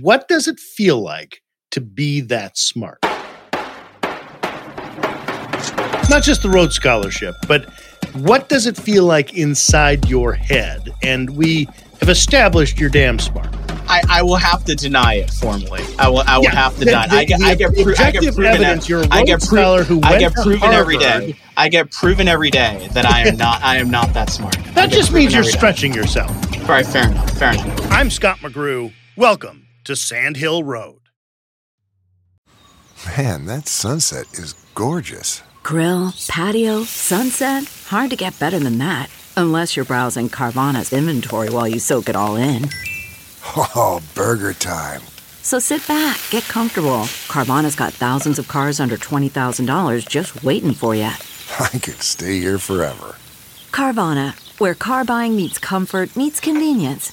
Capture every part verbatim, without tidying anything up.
What does it feel like to be that smart? Not just the Rhodes Scholarship, but what does it feel like inside your head? And we have established you're damn smart. I, I will have to deny it formally. I will I will yeah, have to deny it. I get proven evidence. You're a Rhodes Scholar who went to Harvard. I get proven every day. I get proven every day that I am not I am not that smart. That just means you're stretching yourself. All right, fair enough. Fair enough. I'm Scott McGrew. Welcome to Sand Hill Road. Man, that sunset is gorgeous. Grill, patio, sunset. Hard to get better than that. Unless you're browsing Carvana's inventory while you soak it all in. Oh, burger time. So sit back, get comfortable. Carvana's got thousands of cars under twenty thousand dollars just waiting for you. I could stay here forever. Carvana, where car buying meets comfort meets convenience.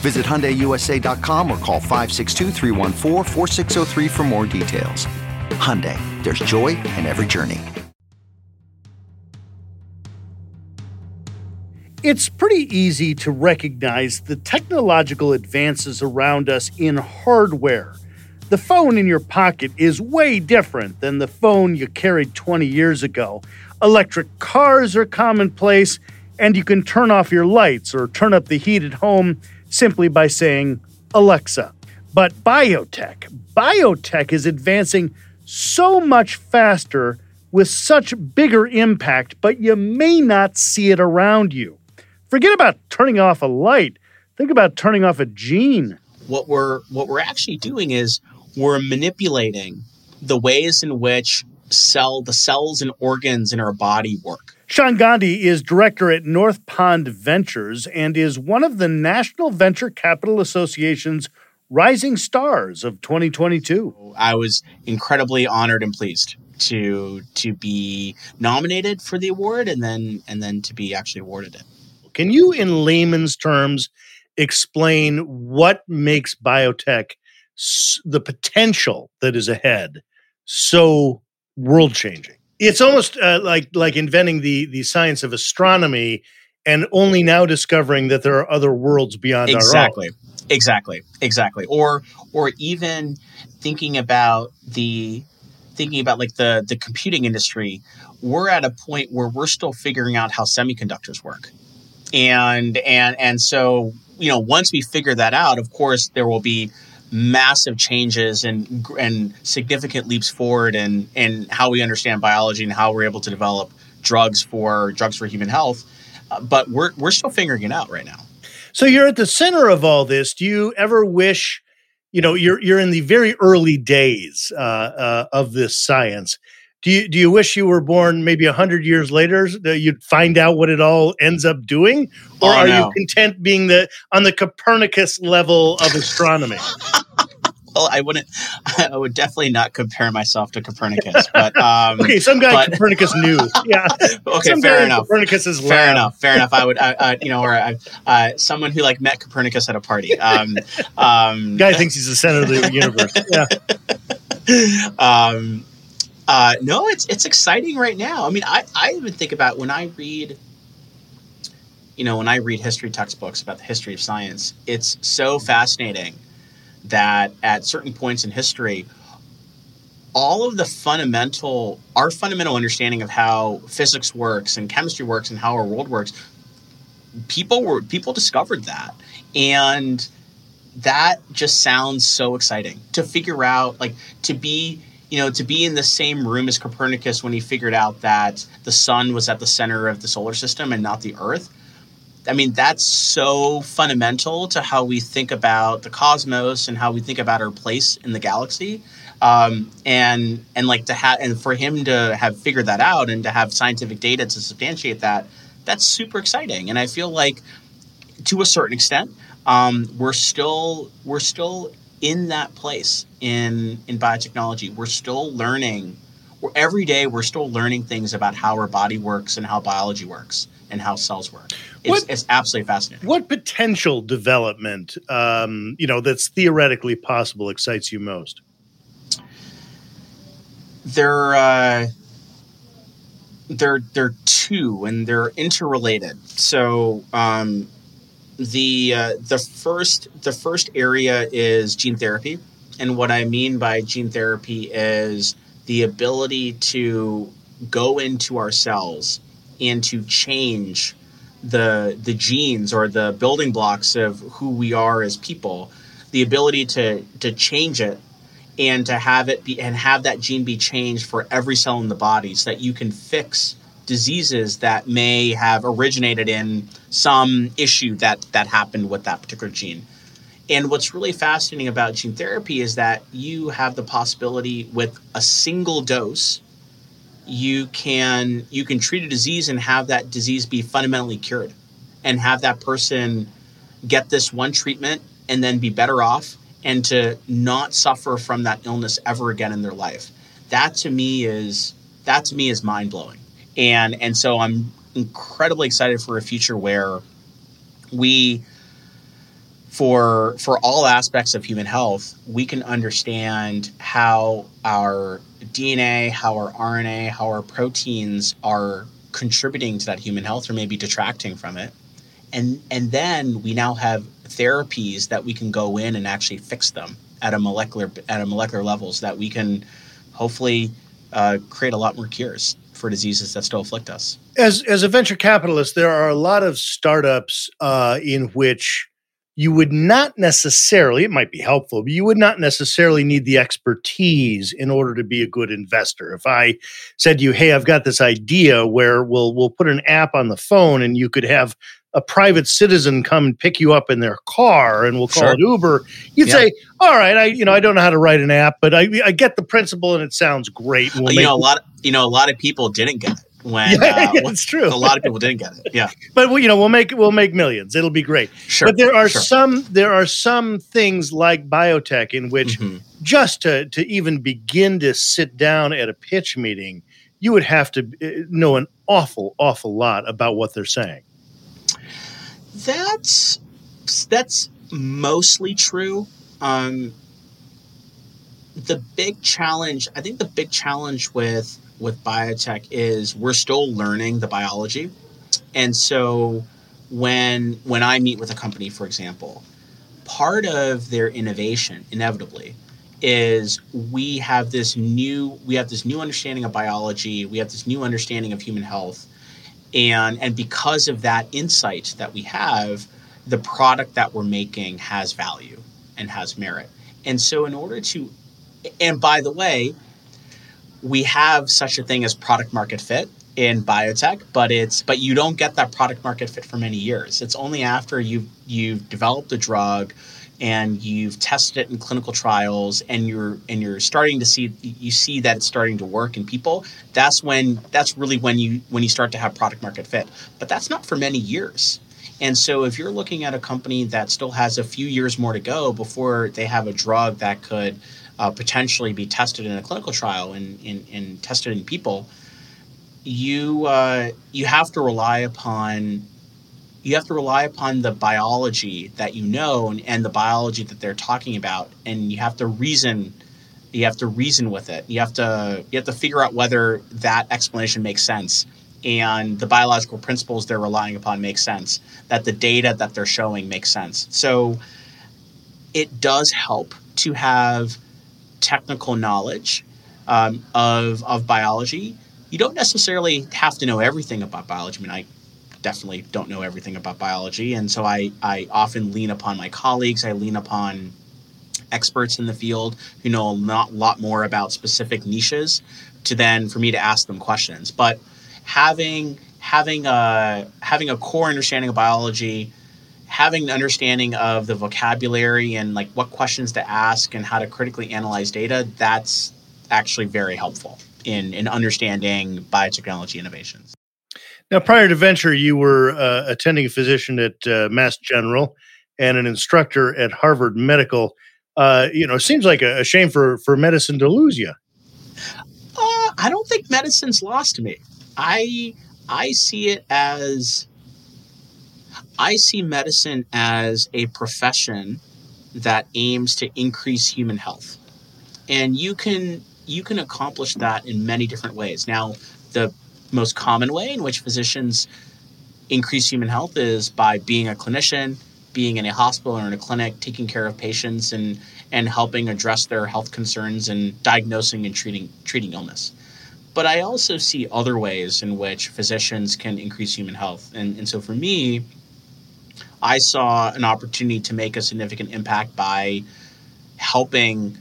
Visit Hyundai U S A dot com or call five six two, three one four, four six zero three for more details. Hyundai, there's joy in every journey. It's pretty easy to recognize the technological advances around us in hardware. The phone in your pocket is way different than the phone you carried twenty years ago. Electric cars are commonplace, and you can turn off your lights or turn up the heat at home simply by saying, Alexa. But biotech, biotech is advancing so much faster with such bigger impact, but you may not see it around you. Forget about turning off a light. Think about turning off a gene. What we're what we're actually doing is we're manipulating the ways in which cell the cells and organs in our body work. Sean Gandhi is director at North Pond Ventures and is one of the National Venture Capital Association's rising stars of twenty twenty-two. I was incredibly honored and pleased to to be nominated for the award and then and then to be actually awarded it. Can you, in layman's terms, explain what makes biotech, the potential that is ahead, so world-changing? It's almost uh, like like inventing the the science of astronomy and only now discovering that there are other worlds beyond exactly. our own. Exactly, exactly, exactly. Or or even thinking about the thinking about like the the computing industry, we're at a point where we're still figuring out how semiconductors work. And and and so, you know, once we figure that out, of course, there will be massive changes and and significant leaps forward in, in how we understand biology and how we're able to develop drugs for drugs for human health. Uh, but we're we're still figuring it out right now. So you're at the center of all this. Do you ever wish, you know, you're you're in the very early days uh, uh, of this science? Do you do you wish you were born maybe one hundred years later that you'd find out what it all ends up doing? Or oh, are no. you content being the on the Copernicus level of astronomy? Well, I wouldn't I would definitely not compare myself to Copernicus. But um, okay, some guy but, Copernicus knew. Yeah. Okay, some fair enough. Copernicus is fair loud. enough. Fair enough. I would I, I, you know, or I, uh, someone who like met Copernicus at a party. Um, um, guy thinks he's the center of the universe. Yeah. Um Uh, no, it's it's exciting right now. I mean, I, I even think about when I read, you know, when I read history textbooks about the history of science, it's so fascinating that at certain points in history, all of the fundamental, our fundamental understanding of how physics works and chemistry works and how our world works, people were people discovered that. And that just sounds so exciting to figure out, like to be You know, to be in the same room as Copernicus when he figured out that the sun was at the center of the solar system and not the Earth. I mean, that's so fundamental to how we think about the cosmos and how we think about our place in the galaxy. Um, and and like to have and for him to have figured that out and to have scientific data to substantiate that, that's super exciting. And I feel like, to a certain extent, um, we're still we're still in that place in, in biotechnology. We're still learning. We're, every day we're still learning things about how our body works and how biology works and how cells work. It's, what, it's absolutely fascinating. What potential development, um, you know, that's theoretically possible excites you most? There, uh, there, there are two, and they're interrelated. So um, the uh, the first the first area is gene therapy, and what I mean by gene therapy is the ability to go into our cells and to change the the genes or the building blocks of who we are as people, the ability to to change it. And to have it be and have that gene be changed for every cell in the body so that you can fix diseases that may have originated in some issue that that happened with that particular gene. And what's really fascinating about gene therapy is that you have the possibility with a single dose, you can you can treat a disease and have that disease be fundamentally cured and have that person get this one treatment and then be better off. And to not suffer from that illness ever again in their life. That to me is that to me is mind-blowing. And and so I'm incredibly excited for a future where we for for all aspects of human health, we can understand how our D N A, how our R N A, how our proteins are contributing to that human health or maybe detracting from it. And and then we now have therapies that we can go in and actually fix them at a molecular at a molecular level so that we can hopefully uh, create a lot more cures for diseases that still afflict us. As as a venture capitalist, there are a lot of startups uh, in which you would not necessarily, it might be helpful, but you would not necessarily need the expertise in order to be a good investor. If I said to you, hey, I've got this idea where we'll we'll put an app on the phone and you could have a private citizen come and pick you up in their car and we'll call sure. it Uber, you'd yeah. say, all right, I you know, I don't know how to write an app, but I I get the principle and it sounds great. We'll you know, a lot of, you know, a lot of people didn't get it. When yeah, uh, yeah, it's true. A lot of people didn't get it. Yeah. But you know, we'll make we'll make millions. It'll be great. Sure. But there are sure. some there are some things like biotech in which mm-hmm. just to to even begin to sit down at a pitch meeting, you would have to know an awful awful lot about what they're saying. That's that's mostly true. Um, the big challenge, I think, the big challenge with with biotech is we're still learning the biology, and so when when I meet with a company, for example, part of their innovation inevitably is we have this new we have this new understanding of biology, we have this new understanding of human health. And and because of that insight that we have, the product that we're making has value and has merit. And so in order to, and by the way, we have such a thing as product market fit in biotech, but it's but you don't get that product market fit for many years. It's only after you've you've developed a drug and you've tested it in clinical trials and you're and you're starting to see you see that it's starting to work in people, that's when that's really when you when you start to have product market fit. But that's not for many years. And so if you're looking at a company that still has a few years more to go before they have a drug that could uh, potentially be tested in a clinical trial and, and, and tested in people, you uh, you have to rely upon You have to rely upon the biology that you know and, and the biology that they're talking about, and you have to reason. You have to reason with it. You have to you have to figure out whether that explanation makes sense and the biological principles they're relying upon make sense. That the data that they're showing makes sense. So it does help to have technical knowledge um, of of biology. You don't necessarily have to know everything about biology. I mean, I. definitely don't know everything about biology. And so I, I often lean upon my colleagues. I lean upon experts in the field who know a lot, lot more about specific niches to then for me to ask them questions. But having having a, having a core understanding of biology, having an understanding of the vocabulary and like what questions to ask and how to critically analyze data, that's actually very helpful in, in understanding biotechnology innovations. Now, prior to venture, you were uh, attending a physician at uh, Mass General and an instructor at Harvard Medical. uh, you know, seems like a, a shame for, for medicine to lose you. Uh, I don't think medicine's lost me. I I see it as I see medicine as a profession that aims to increase human health, and you can you can accomplish that in many different ways. Now, the most common way in which physicians increase human health is by being a clinician, being in a hospital or in a clinic, taking care of patients and and helping address their health concerns and diagnosing and treating treating illness. But I also see other ways in which physicians can increase human health. And, and so for me, I saw an opportunity to make a significant impact by helping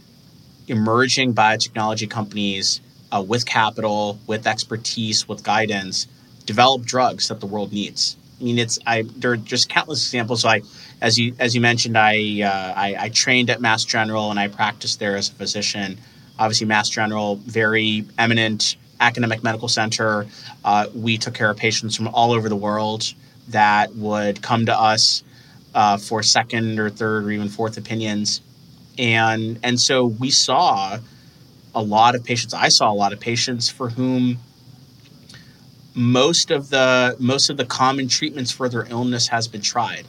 emerging biotechnology companies uh, with capital, with expertise, with guidance, develop drugs that the world needs. I mean, it's I there are just countless examples. So I, as you as you mentioned, I, uh, I I trained at Mass General and I practiced there as a physician. Obviously, Mass General, very eminent academic medical center. Uh, we took care of patients from all over the world that would come to us uh, for second or third or even fourth opinions. And and so we saw a lot of patients. I saw a lot of patients for whom most of the most of the common treatments for their illness has been tried.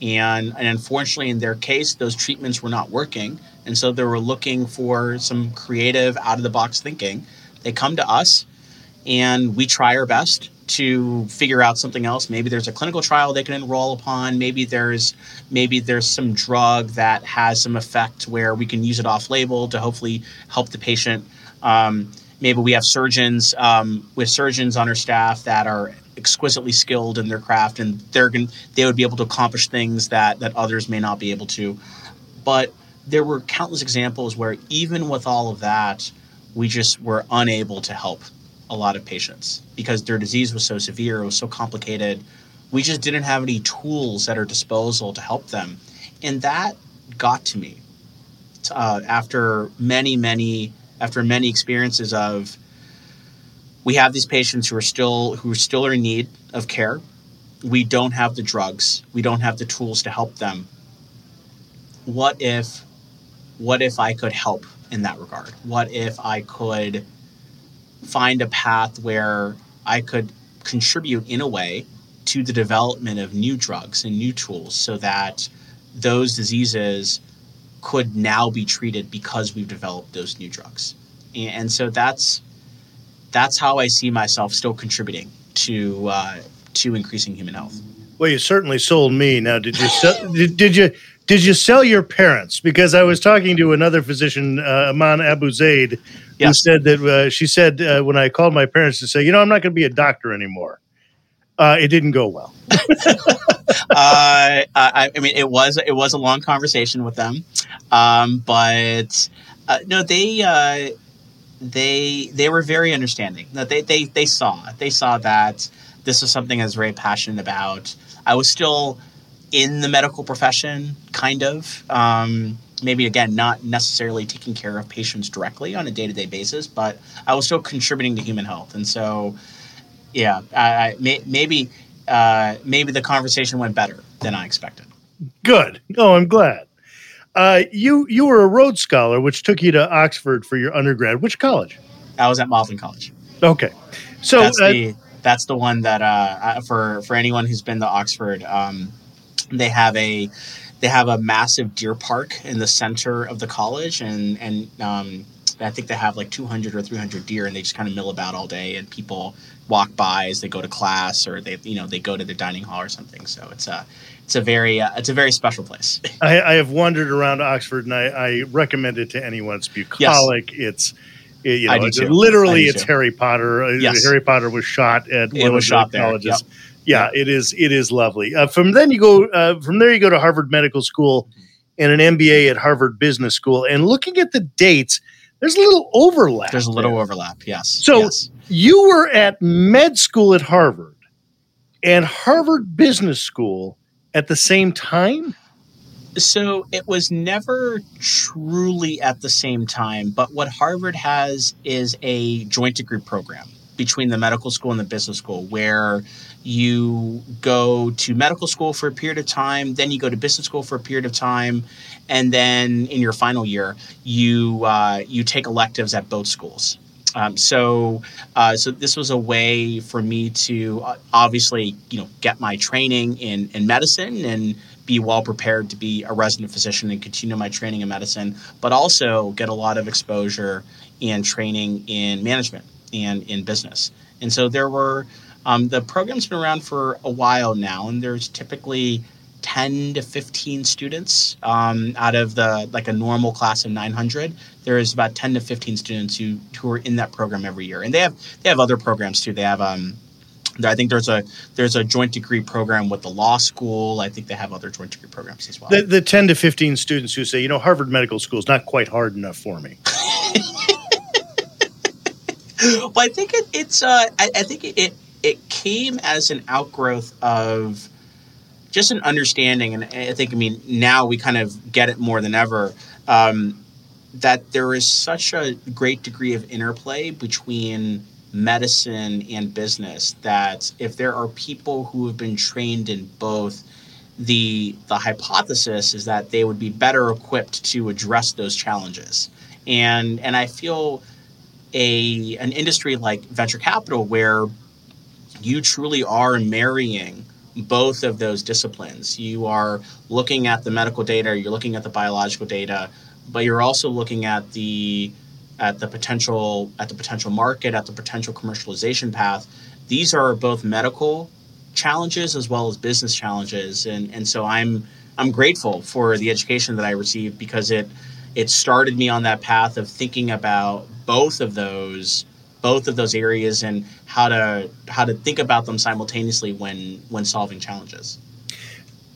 And, and unfortunately, in their case, those treatments were not working. And so they were looking for some creative, out-of-the-box thinking. They come to us, and we try our best to figure out something else. Maybe there's a clinical trial they can enroll upon. Maybe there's maybe there's some drug that has some effect where we can use it off-label to hopefully help the patient. Um, maybe we have surgeons um, with surgeons on our staff that are exquisitely skilled in their craft, and they're going they would be able to accomplish things that that others may not be able to. But there were countless examples where even with all of that, we just were unable to help a lot of patients because their disease was so severe, it was so complicated. We just didn't have any tools at our disposal to help them. And that got to me uh, after many, many, after many experiences of we have these patients who are still who still are in need of care. We don't have the drugs. We don't have the tools to help them. What if, what if I could help in that regard? What if I could find a path where I could contribute in a way to the development of new drugs and new tools so that those diseases could now be treated because we've developed those new drugs? And so that's that's how I see myself still contributing to uh, to increasing human health. Well, you certainly sold me. Now, did you sell, did, did you did you sell your parents? Because I was talking to another physician, uh, Aman Abu Zaid, yes. who said that uh, she said uh, when I called my parents to say, you know, I'm not going to be a doctor anymore. Uh, it didn't go well. uh, I, I mean, it was it was a long conversation with them, um, but uh, no, they. Uh, They they were very understanding. No, they they they saw they saw that this was something I was very passionate about. I was still in the medical profession, kind of. Um, maybe again, not necessarily taking care of patients directly on a day to day basis, but I was still contributing to human health. And so, yeah, I, I may, maybe uh, maybe the conversation went better than I expected. Good. Oh, I'm glad. Uh, you you were a Rhodes Scholar, which took you to Oxford for your undergrad. Which college? I was at Maughan College. Okay, so that's uh, the that's the one that uh, for for anyone who's been to Oxford, um, they have a they have a massive deer park in the center of the college, and and um, I think they have like two hundred or three hundred deer, and they just kind of mill about all day, and people walk by as they go to class or they you know they go to the dining hall or something. So it's a It's a very uh, it's a very special place. I, I have wandered around Oxford, and I, I recommend it to anyone. It's bucolic. Yes. It's it, you know it's, literally it's too. Harry Potter. Yes. Harry Potter was shot at it one was of shot the there. colleges. Yep. Yeah, yep. it is it is lovely. Uh, from then you go uh, from there you go to Harvard Medical School and an M B A at Harvard Business School. And looking at the dates, there's a little overlap. There's a little there. overlap. Yes. So yes. you were at med school at Harvard and Harvard Business School at the same time? So it was never truly at the same time, but what Harvard has is a joint degree program between the medical school and the business school, where you go to medical school for a period of time, then you go to business school for a period of time, and then in your final year, you uh, you take electives at both schools. Um, so, uh, so this was a way for me to uh, obviously, you know, get my training in, in medicine and be well prepared to be a resident physician and continue my training in medicine, but also get a lot of exposure and training in management and in business. And so there were, um, the program's been around for a while now, and there's typically ten to fifteen students um, out of the like a normal class of nine hundred. There is about ten to fifteen students who who are in that program every year, and they have they have other programs too. They have um, I think there's a there's a joint degree program with the law school. I think they have other joint degree programs as well. The, the ten to fifteen students who say, you know, Harvard Medical School is not quite hard enough for me. Well, I think it, it's uh, I, I think it it came as an outgrowth of just an understanding, and I think, I mean, now we kind of get it more than ever, um, that there is such a great degree of interplay between medicine and business that if there are people who have been trained in both, the the hypothesis is that they would be better equipped to address those challenges. And and I feel a an industry like venture capital, where you truly are marrying both of those disciplines. You are looking at the medical data, you're looking at the biological data, but you're also looking at the at the potential at the potential market, at the potential commercialization path. These are both medical challenges as well as business challenges. And and so I'm I'm grateful for the education that I received, because it it started me on that path of thinking about both of those both of those areas and how to how to think about them simultaneously when when solving challenges.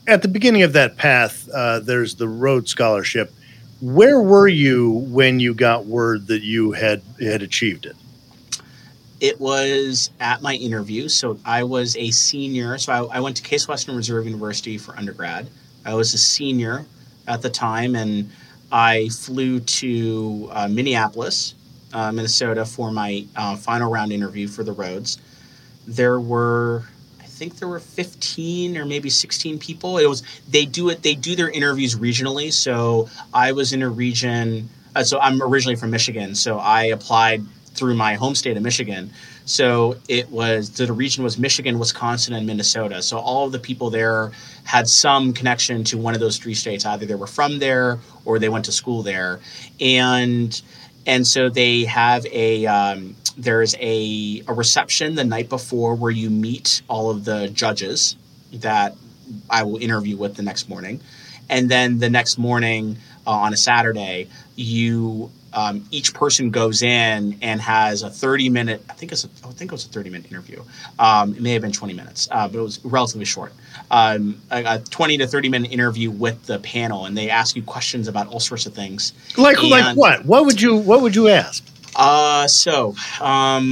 At the beginning of that path, uh, there's the Rhodes Scholarship. Where were you when you got word that you had had achieved it? It was at my interview. So I was a senior. So I, I went to Case Western Reserve University for undergrad. I was a senior at the time, and I flew to uh, Minneapolis, Uh, Minnesota for my uh, final round interview for the Rhodes. There were, I think there were fifteen or maybe sixteen people. It was, they do it, they do their interviews regionally. So I was in a region, uh, so I'm originally from Michigan. So I applied through my home state of Michigan. So it was, the region was Michigan, Wisconsin, and Minnesota. So all of the people there had some connection to one of those three states. Either they were from there or they went to school there. And And so they have a, um, there's a, a reception the night before where you meet all of the judges that I will interview with the next morning. And then the next morning uh, on a Saturday, you, um, each person goes in and has a thirty minute, I think it's a, I think it was a thirty minute interview. Um, it may have been twenty minutes, uh, but it was relatively short. Um, a, a twenty to thirty minute interview with the panel, and they ask you questions about all sorts of things. Like, and, like what? What would you, what would you ask? Uh, so, um,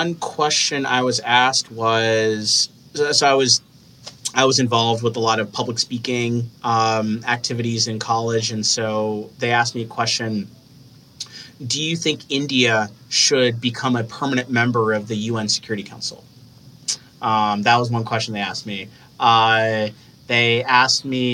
one question I was asked was, so I was, I was involved with a lot of public speaking, um, activities in college. And so they asked me a question: do you think India should become a permanent member of the U N Security Council? Um, that was one question they asked me. Uh, they asked me,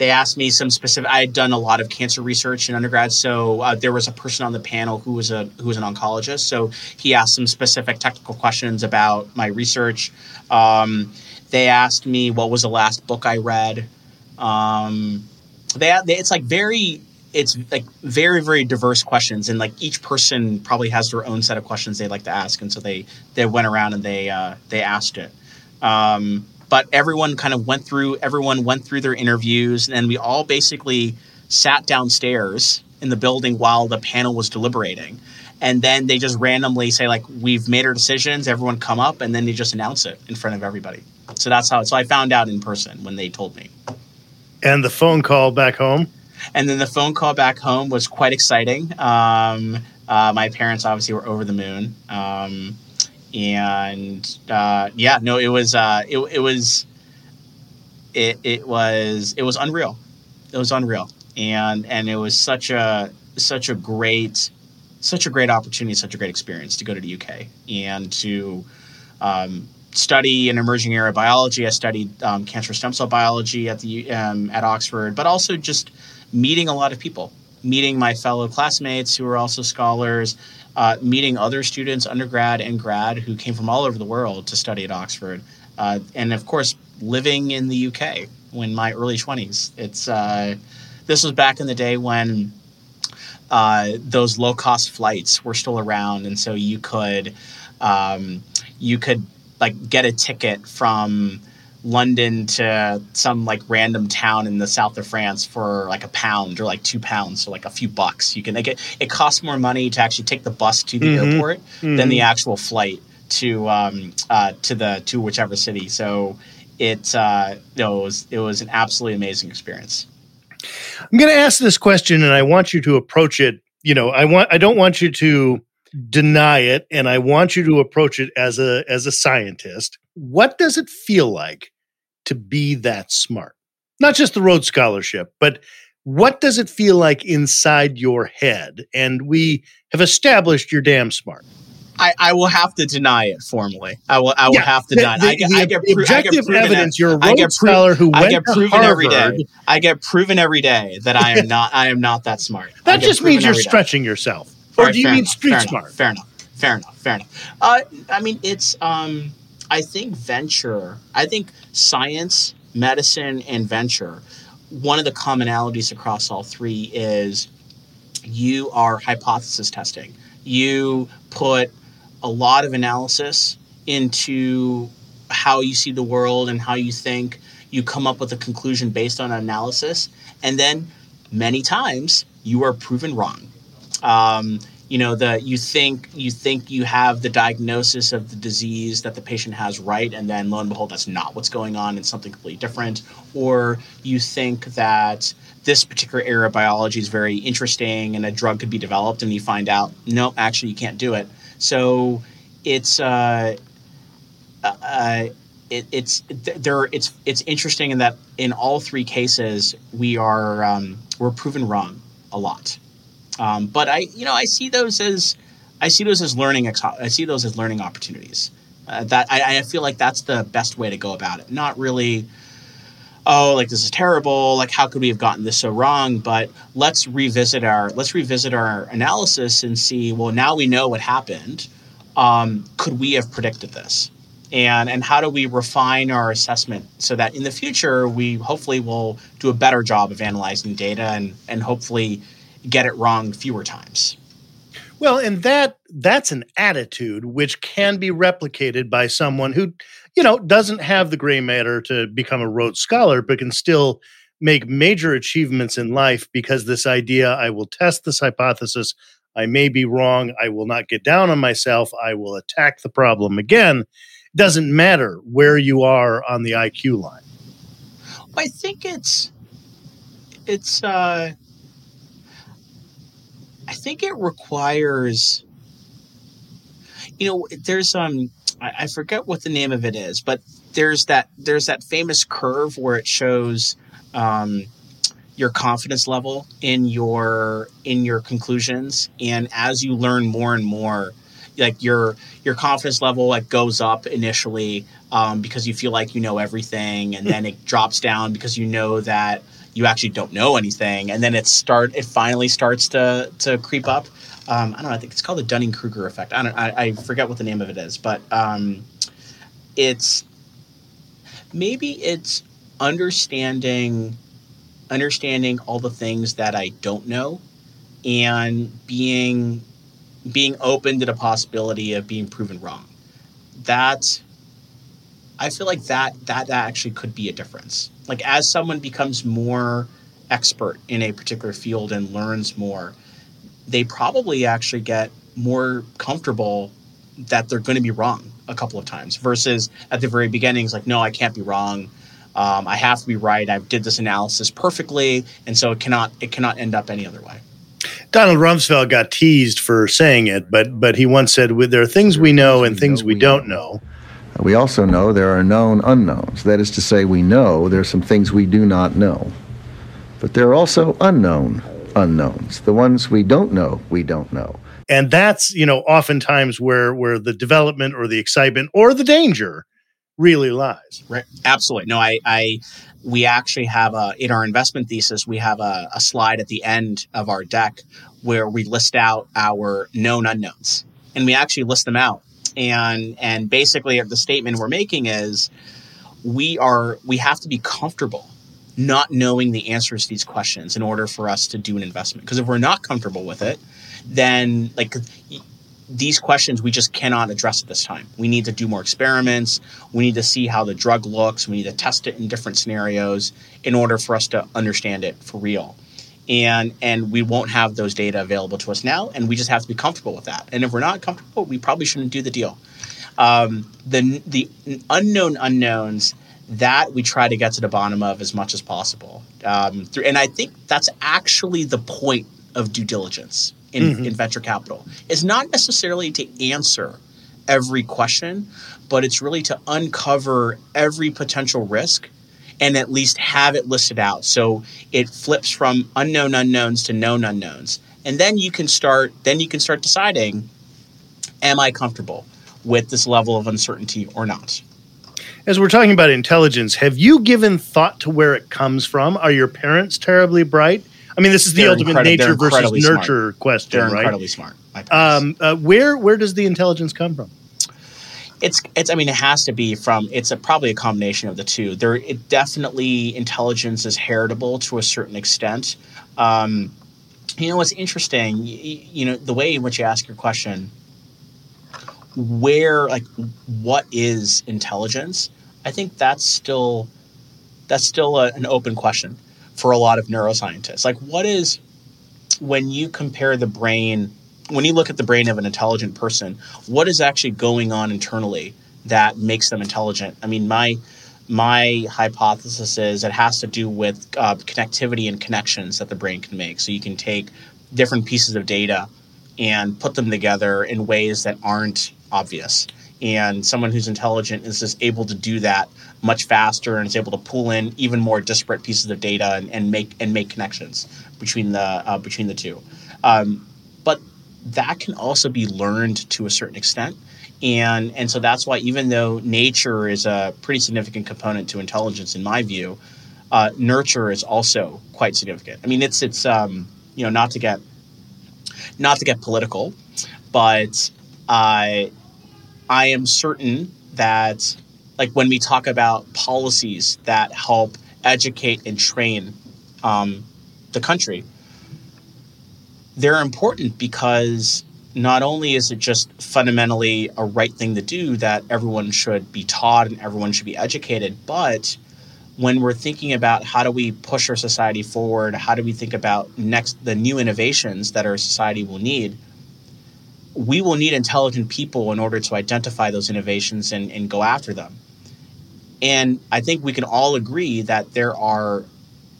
they asked me some specific, I had done a lot of cancer research in undergrad. So uh, there was a person on the panel who was a, who was an oncologist. So he asked some specific technical questions about my research. Um, they asked me, what was the last book I read? Um, they, they, it's like very, it's like very, very diverse questions. And like each person probably has their own set of questions they like to ask. And so they, they went around and they, uh, they asked it. Um, But everyone kind of went through, everyone went through their interviews, and we all basically sat downstairs in the building while the panel was deliberating. And then they just randomly say, like, we've made our decisions, everyone come up, and then they just announce it in front of everybody. So that's how, so I found out in person when they told me. And the phone call back home? And then the phone call back home was quite exciting. Um, uh, my parents obviously were over the moon. Um And, uh, yeah, no, it was, uh, it, it was, it, it was, it was unreal. It was unreal. And, and it was such a, such a great such a great opportunity, such a great experience to go to the U K and to um, study an emerging area of biology. I studied um, cancer stem cell biology at the um, at Oxford, but also just meeting a lot of people, meeting my fellow classmates who are also scholars, uh, meeting other students, undergrad and grad, who came from all over the world to study at Oxford. Uh, and of course, living in the U K when my early twenties. It's uh, this was back in the day when uh, those low-cost flights were still around, and so you could um, you could like get a ticket from London to some like random town in the south of France for like a pound or like two pounds, so like a few bucks. You can like it. It costs more money to actually take the bus to the mm-hmm. airport mm-hmm. than the actual flight to um, uh, to the to whichever city. So it uh, you know, it was it was an absolutely amazing experience. I'm going to ask this question, and I want you to approach it. You know, I want I don't want you to deny it, and I want you to approach it as a as a scientist. What does it feel like to be that smart? Not just the Rhodes Scholarship, but what does it feel like inside your head? And we have established you're damn smart. I, I will have to deny it formally. I will I will yeah, have to deny it. I, I get pro- objective I get proven evidence. At, you're a Rhodes scholar who went I get proven to Harvard. Every day. I get proven every day that I am not I am not that smart. That just means you're stretching day. yourself. Or right, do you mean enough, street fair smart? Enough, fair enough. Fair enough. Fair enough. Uh, I mean, it's um, I think venture, I think science, medicine, and venture, one of the commonalities across all three is you are hypothesis testing. You put a lot of analysis into how you see the world and how you think. You come up with a conclusion based on analysis, and then many times you are proven wrong. Um, you know, the you think you think you have the diagnosis of the disease that the patient has right, and then lo and behold, that's not what's going on, and something completely different. Or you think that this particular area of biology is very interesting, and a drug could be developed, and you find out, no, actually, you can't do it. So it's uh, uh, it, it's there. It's it's interesting in that in all three cases, we are um, we're proven wrong a lot. Um, but I, you know, I see those as, I see those as learning. I see those as learning opportunities. Uh, that I, I feel like that's the best way to go about it. Not really, oh, like this is terrible. Like how could we have gotten this so wrong? But let's revisit our let's revisit our analysis and see. Well, now we know what happened. Um, could we have predicted this? And and how do we refine our assessment so that in the future we hopefully will do a better job of analyzing data and and hopefully get it wrong fewer times. Well, and that that's an attitude which can be replicated by someone who, you know, doesn't have the gray matter to become a Rhodes Scholar, but can still make major achievements in life because this idea, I will test this hypothesis, I may be wrong, I will not get down on myself, I will attack the problem again. Doesn't matter where you are on the I Q line. I think it's, it's, uh, I think it requires, you know, there's um, I, I forget what the name of it is, but there's that there's that famous curve where it shows um, your confidence level in your in your conclusions, and as you learn more and more, like your your confidence level like goes up initially um, because you feel like you know everything, and then it drops down because you know that you actually don't know anything, and then it start. It finally starts to to creep up. Um, I don't know. I think it's called the Dunning-Kruger effect. I don't. I, I forget what the name of it is, but um, it's maybe it's understanding understanding all the things that I don't know, and being being open to the possibility of being proven wrong. That I feel like that that that actually could be a difference. Like as someone becomes more expert in a particular field and learns more, they probably actually get more comfortable that they're going to be wrong a couple of times versus at the very beginning, it's like, no, I can't be wrong. Um, I have to be right. I did this analysis perfectly. And so it cannot it cannot end up any other way. Donald Rumsfeld got teased for saying it, but but he once said, there are things we know and things we don't know. We also know there are known unknowns. That is to say, we know there are some things we do not know. But there are also unknown unknowns. The ones we don't know, we don't know. And that's, you know, oftentimes where where the development or the excitement or the danger really lies. Right. Absolutely. No, I, I we actually have a, in our investment thesis, we have a, a slide at the end of our deck where we list out our known unknowns, and we actually list them out. And, and basically the statement we're making is we are, we have to be comfortable not knowing the answers to these questions in order for us to do an investment. Because if we're not comfortable with it, then like these questions we just cannot address at this time. We need to do more experiments. We need to see how the drug looks. We need to test it in different scenarios in order for us to understand it for real. And and we won't have those data available to us now, and we just have to be comfortable with that. And if we're not comfortable, we probably shouldn't do the deal. Um, the the unknown unknowns that we try to get to the bottom of as much as possible. Um, through, and I think that's actually the point of due diligence in, mm-hmm. in venture capital. It's not necessarily to answer every question, but it's really to uncover every potential risk and at least have it listed out. So it flips from unknown unknowns to known unknowns. And then you can start, then you can start deciding, am I comfortable with this level of uncertainty or not? As we're talking about intelligence, have you given thought to where it comes from? Are your parents terribly bright? I mean, this is they're the ultimate incredi- nature versus nurture smart. question, they're right? They're incredibly smart. Um, uh, where where does the intelligence come from? It's it's. I mean, it has to be from. It's a, probably a combination of the two. There, it definitely intelligence is heritable to a certain extent. Um, you know, what's interesting. You, you know, the way in which you ask your question. Where, like, what is intelligence? I think that's still that's still a, an open question for a lot of neuroscientists. Like, what is, when you compare the brain, when you look at the brain of an intelligent person, what is actually going on internally that makes them intelligent? I mean, my my hypothesis is it has to do with uh, connectivity and connections that the brain can make. So you can take different pieces of data and put them together in ways that aren't obvious. And someone who's intelligent is just able to do that much faster and is able to pull in even more disparate pieces of data and, and make and make connections between the uh, between the two. Um, but that can also be learned to a certain extent. And and so that's why, even though nature is a pretty significant component to intelligence, in my view, uh, nurture is also quite significant. I mean, it's it's um, you know, not to get not to get political, but I. Uh, I am certain that, like, when we talk about policies that help educate and train um, the country, they're important because not only is it just fundamentally a right thing to do that everyone should be taught and everyone should be educated, but when we're thinking about how do we push our society forward, how do we think about next the new innovations that our society will need, we will need intelligent people in order to identify those innovations and, and go after them. And I think we can all agree that there are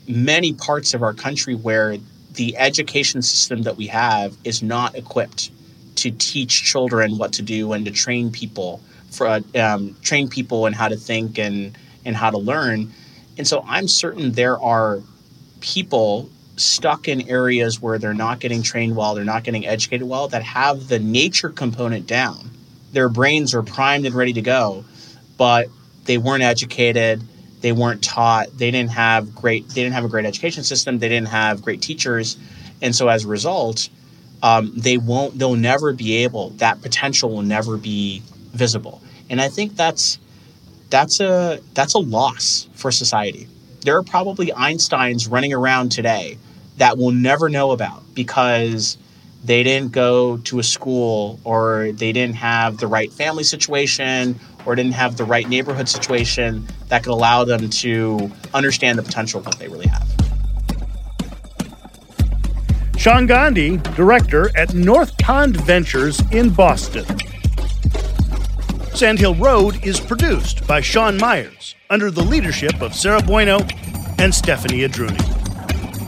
many parts of our country where the education system that we have is not equipped to teach children what to do and to train people for um, train people in how to think and and how to learn. And so I'm certain there are people stuck in areas where they're not getting trained well, they're not getting educated well, that have the nature component down. Their brains are primed and ready to go, but they weren't educated, they weren't taught, they didn't have great, they didn't have a great education system, they didn't have great teachers, and so as a result, um, they won't, they'll never be able. That potential will never be visible, and I think that's that's a that's a loss for society. There are probably Einsteins running around today that we'll never know about because they didn't go to a school, or they didn't have the right family situation, or didn't have the right neighborhood situation that could allow them to understand the potential of what they really have. Sean Gandhi, director at North Pond Ventures in Boston. Sand Hill Road is produced by Sean Myers under the leadership of Sarah Bueno and Stephanie Adruni.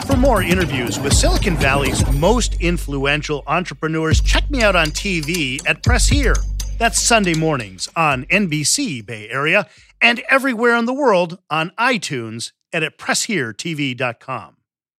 For more interviews with Silicon Valley's most influential entrepreneurs, check me out on T V at Press Here. That's Sunday mornings on N B C Bay Area and everywhere in the world on iTunes and at press here t v dot com.